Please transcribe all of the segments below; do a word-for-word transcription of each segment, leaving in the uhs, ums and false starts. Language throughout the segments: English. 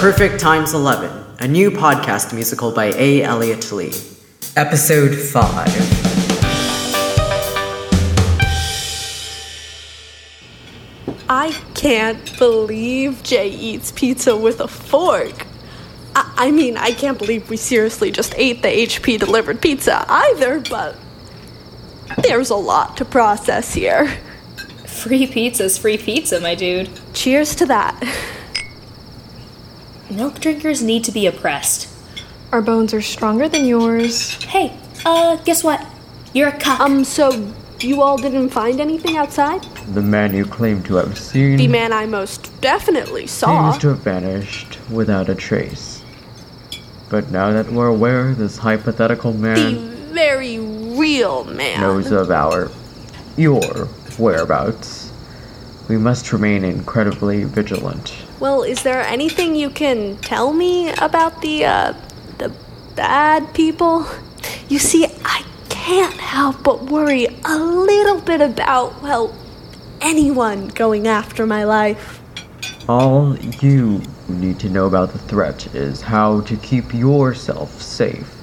Perfect Times Eleven, a new podcast musical by A. Elliot Lee. Episode five. I can't believe Jay eats pizza with a fork. I, I mean, I can't believe we seriously just ate the H P delivered pizza either, but there's a lot to process here. Free pizza's free pizza, my dude. Cheers to that. Milk drinkers need to be oppressed. Our bones are stronger than yours. Hey, uh, guess what? You're a cuck. Um, so you all didn't find anything outside? The man you claim to have seen... The man I most definitely saw... ...seems to have vanished without a trace. But now that we're aware, this hypothetical man... The very real man... ...knows of our... your whereabouts. We must remain incredibly vigilant. Well, is there anything you can tell me about the, uh, the bad people? You see, I can't help but worry a little bit about, well, anyone going after my life. All you need to know about the threat is how to keep yourself safe.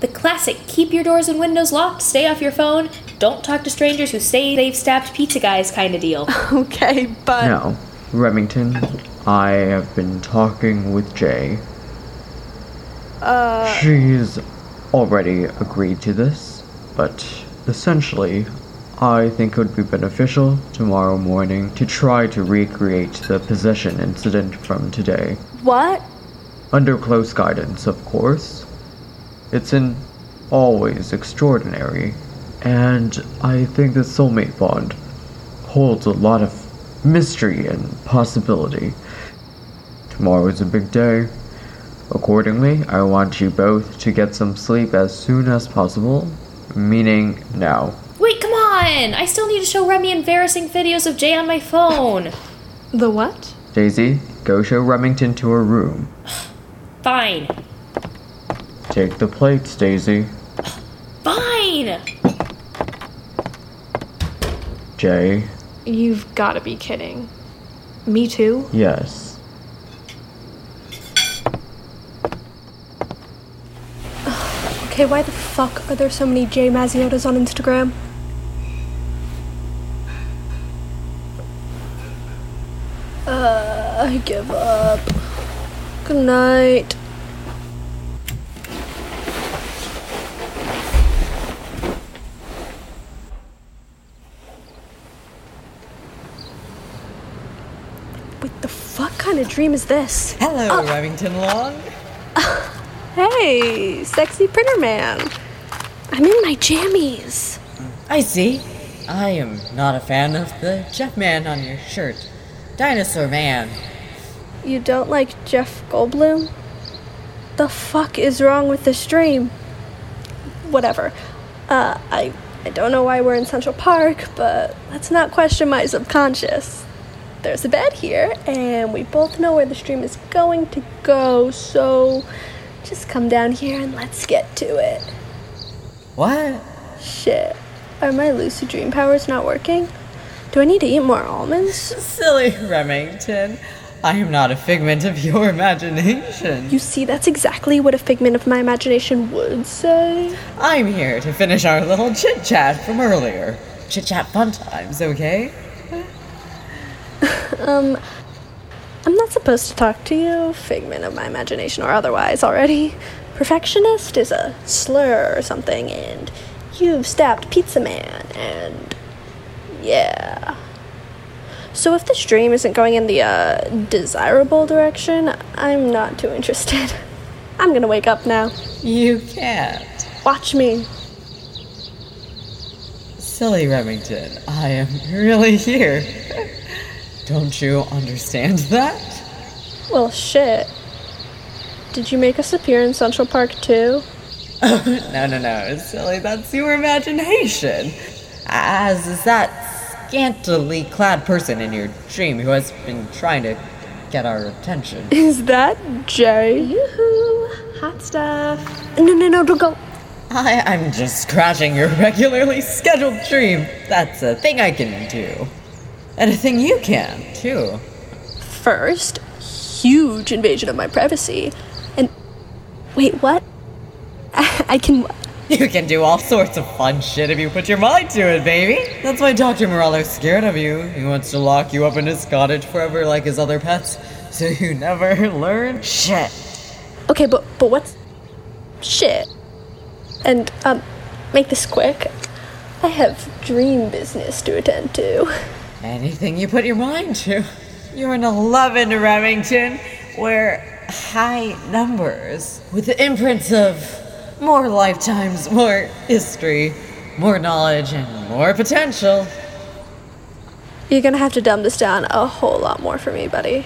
The classic, keep your doors and windows locked, stay off your phone, don't talk to strangers who say they've stabbed pizza guys kind of deal. Okay, but... Now, Remington, I have been talking with Jay. Uh... She's already agreed to this, but essentially, I think it would be beneficial tomorrow morning to try to recreate the possession incident from today. What? Under close guidance, of course. It's an always extraordinary, and I think the soulmate bond holds a lot of mystery and possibility. Tomorrow is a big day. Accordingly, I want you both to get some sleep as soon as possible, meaning now. Wait, come on! I still need to show Remy embarrassing videos of Jay on my phone. The what? Daisy, go show Remington to her room. Fine. Take the plates, Daisy. Fine! Jay? You've gotta be kidding. Me too? Yes. Okay, why the fuck are there so many Jay Mazziottas on Instagram? Uh, I give up. Good night. What dream is this? Hello, uh, Remington Long. Uh, hey, sexy printer man. I'm in my jammies. I see. I am not a fan of the Jeff man on your shirt. Dinosaur man. You don't like Jeff Goldblum? The fuck is wrong with this dream? Whatever. Uh, I, I don't know why we're in Central Park, but let's not question my subconscious. There's a bed here, and we both know where the stream is going to go, so just come down here and let's get to it. What? Shit. Are my lucid dream powers not working? Do I need to eat more almonds? Silly Remington. I am not a figment of your imagination. You see, that's exactly what a figment of my imagination would say. I'm here to finish our little chit-chat from earlier. Chit-chat fun times, okay? Um, I'm not supposed to talk to you, figment of my imagination or otherwise, already. Perfectionist is a slur or something, and you've stabbed Pizza Man, and... yeah. So if this dream isn't going in the, uh, desirable direction, I'm not too interested. I'm gonna wake up now. You can't. Watch me. Silly Remington, I am really here. Don't you understand that? Well, shit. Did you make us appear in Central Park, too? Oh, no, no, no, silly, that's your imagination. As is that scantily clad person in your dream who has been trying to get our attention. Is that Jay? Yoo-hoo, hot stuff. No, no, no, don't go. I, I'm just crashing your regularly scheduled dream. That's a thing I can do. Anything you can, too. First, huge invasion of my privacy. And wait, what? I, I can... You can do all sorts of fun shit if you put your mind to it, baby. That's why Doctor Morello's scared of you. He wants to lock you up in his cottage forever like his other pets, so you never learn shit. Okay, but, but what's shit? And, um, make this quick. I have dream business to attend to. Anything you put your mind to. You're in eleven, Remington, where high numbers, with the imprints of... more lifetimes, more history, more knowledge, and more potential. You're gonna have to dumb this down a whole lot more for me, buddy.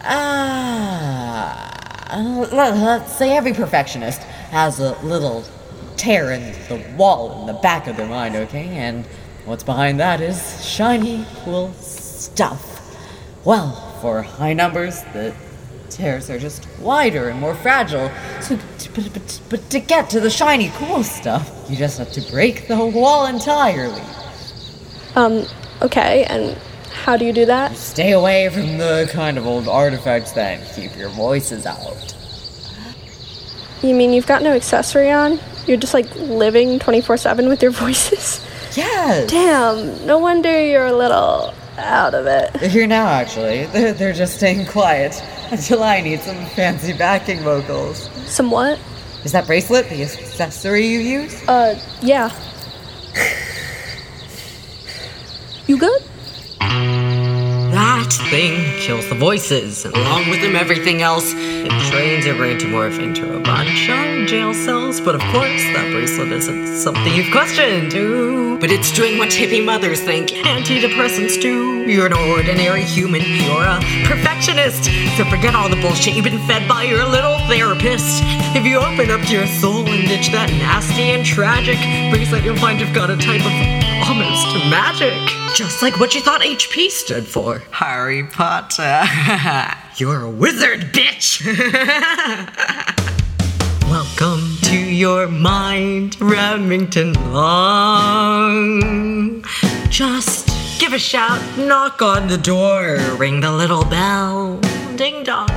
Ah, uh, let's say every perfectionist has a little tear in the wall in the back of their mind, okay? And what's behind that is shiny, cool stuff. Well, for high numbers, the tears are just wider and more fragile. So, but, but, but to get to the shiny, cool stuff, you just have to break the wall entirely. Um, okay, and how do you do that? You stay away from the kind of old artifacts that keep your voices out. You mean you've got no accessory on? You're just, like, living twenty-four seven with your voices? Yes! Damn, no wonder you're a little out of it. They're here now, actually. They're, they're just staying quiet until I need some fancy backing vocals. Some what? Is that bracelet the accessory you use? Uh, yeah. You good? That thing kills the voices, and along with them everything else. It trains your brain to morph into a bunch of jail cells, but of course that bracelet isn't something you've questioned, too. But it's doing what hippie mothers think antidepressants do. You're an ordinary human, you're a perfectionist, so forget all the bullshit you've been fed by your little therapist. If you open up to your soul and ditch that nasty and tragic bracelet, you'll find you've got a type of almost magic. Just like what you thought H P stood for. Harry Potter. You're a wizard, bitch! Welcome to your mind, Remington Long. Just give a shout, knock on the door, ring the little bell. Ding dong.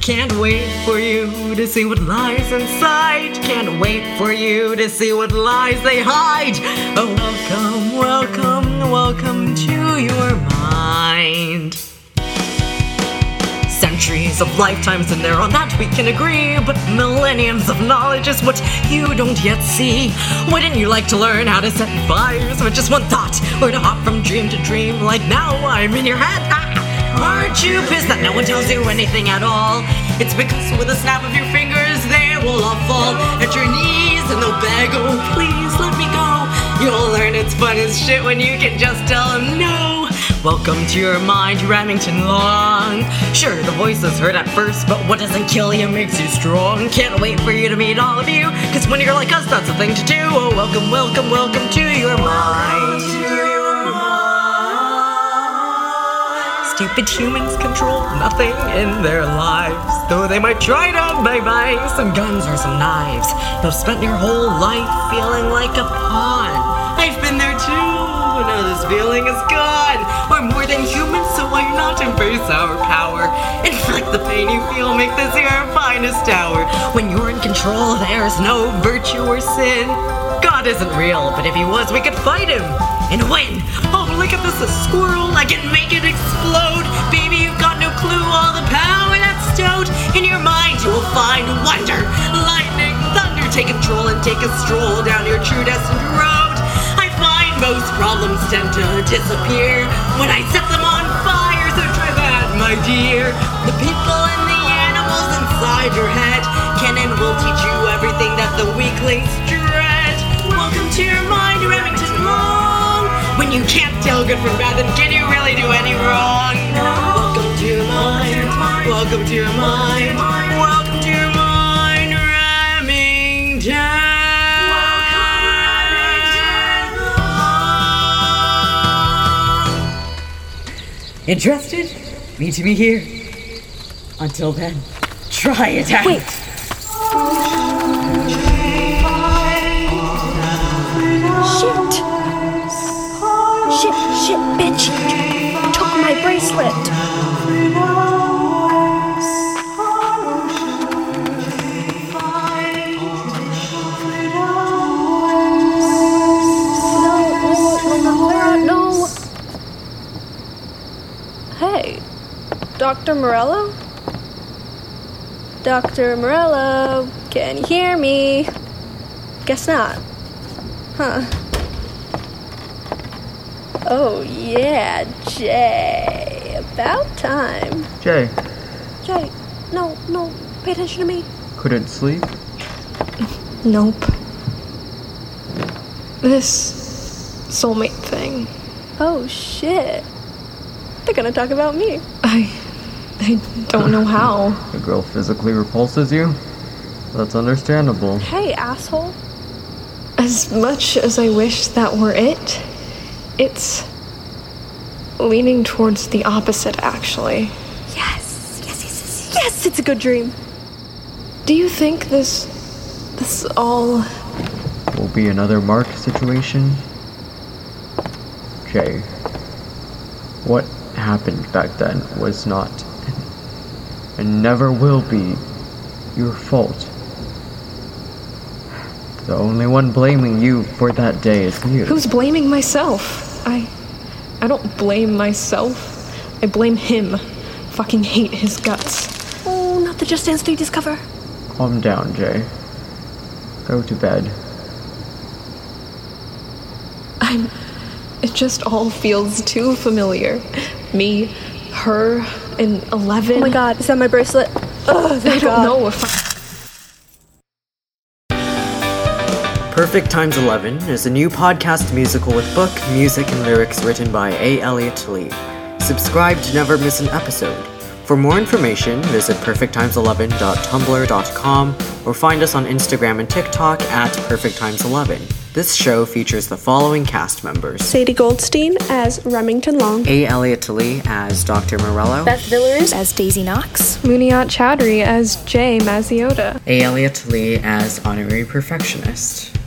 Can't wait for you to see what lies inside. Can't wait for you to see what lies they hide. Oh, welcome, welcome, welcome to your mind. Centuries of lifetimes in there, on that we can agree. But millenniums of knowledge is what you don't yet see. Wouldn't you like to learn how to set fires with just one thought? Or to hop from dream to dream like now I'm in your head? Ah! Aren't you pissed that no one tells you anything at all? It's because with a snap of your fingers, they will all fall at your knees and they'll beg, oh, please let me go. You'll learn it's fun as shit when you can just tell them no. Welcome to your mind, Remington Long. Sure, the voice is heard at first, but what doesn't kill you makes you strong. Can't wait for you to meet all of you, because when you're like us, that's a thing to do. Oh, welcome, welcome, welcome to your mind. Welcome to your mind. Stupid humans control nothing in their lives, though they might try to by buy some guns or some knives. They've spent your whole life feeling like a pawn. I've been there too. Now this feeling is gone. We're more than human, so why not embrace our power? Inflict the pain you feel, make this your finest hour. When you're in control, there's no virtue or sin. God isn't real, but if he was, we could fight him and win. Oh, look at this, a squirrel. I can make it explode. Baby, you've got no clue all the power that's stowed in your mind. You will find wonder, lightning, thunder. Take control and take a stroll down your true destined road. I find most problems tend to disappear when I set them on fire. So try that, my dear. The people and the animals inside your head can and will teach you everything that the weaklings dread. Welcome to your mind, Remington Long. When you can't tell good from bad, then can you really do any wrong? Welcome to your mind. Welcome to your mind. Welcome to your mind, Remington. Interested? Need to be here. Until then, try it out. Wait. Shit, bitch, you took my bracelet. Doctor Morello? Doctor Morello, can you hear me? Guess not. Huh. Oh, yeah, Jay. About time. Jay. Jay, no, no, pay attention to me. Couldn't sleep? Nope. This soulmate thing. Oh, shit. They're gonna talk about me. I... I don't know how. The girl physically repulses you? That's understandable. Hey, asshole. As much as I wish that were it, it's leaning towards the opposite, actually. Yes. Yes, yes, yes, yes. Yes, it's a good dream. Do you think this... this all... will be another Mark situation? Jay, what happened back then was not... and never will be your fault. The only one blaming you for that day is you. Who's blaming myself? I... I don't blame myself. I blame him. Fucking hate his guts. Oh, not the Just Dance three Discover. Calm down, Jay. Go to bed. I'm... It just all feels too familiar. Me, her... in eleven. Oh my god, is that my bracelet? Oh, I don't know if I... Perfect Times Eleven is a new podcast musical with book, music, and lyrics written by A. Elliot Lee. Subscribe to never miss an episode. For more information, visit perfect times eleven dot tumblr dot com or find us on Instagram and TikTok at perfect times eleven. This show features the following cast members. Sadie Goldstein as Remington Long. A. Elliot Lee as Doctor Morello. Beth Villaruz as Daisy Knox. Muniyat Choudhury as Jay Mazziotta. A. Elliot Lee as Honorary Perfectionist.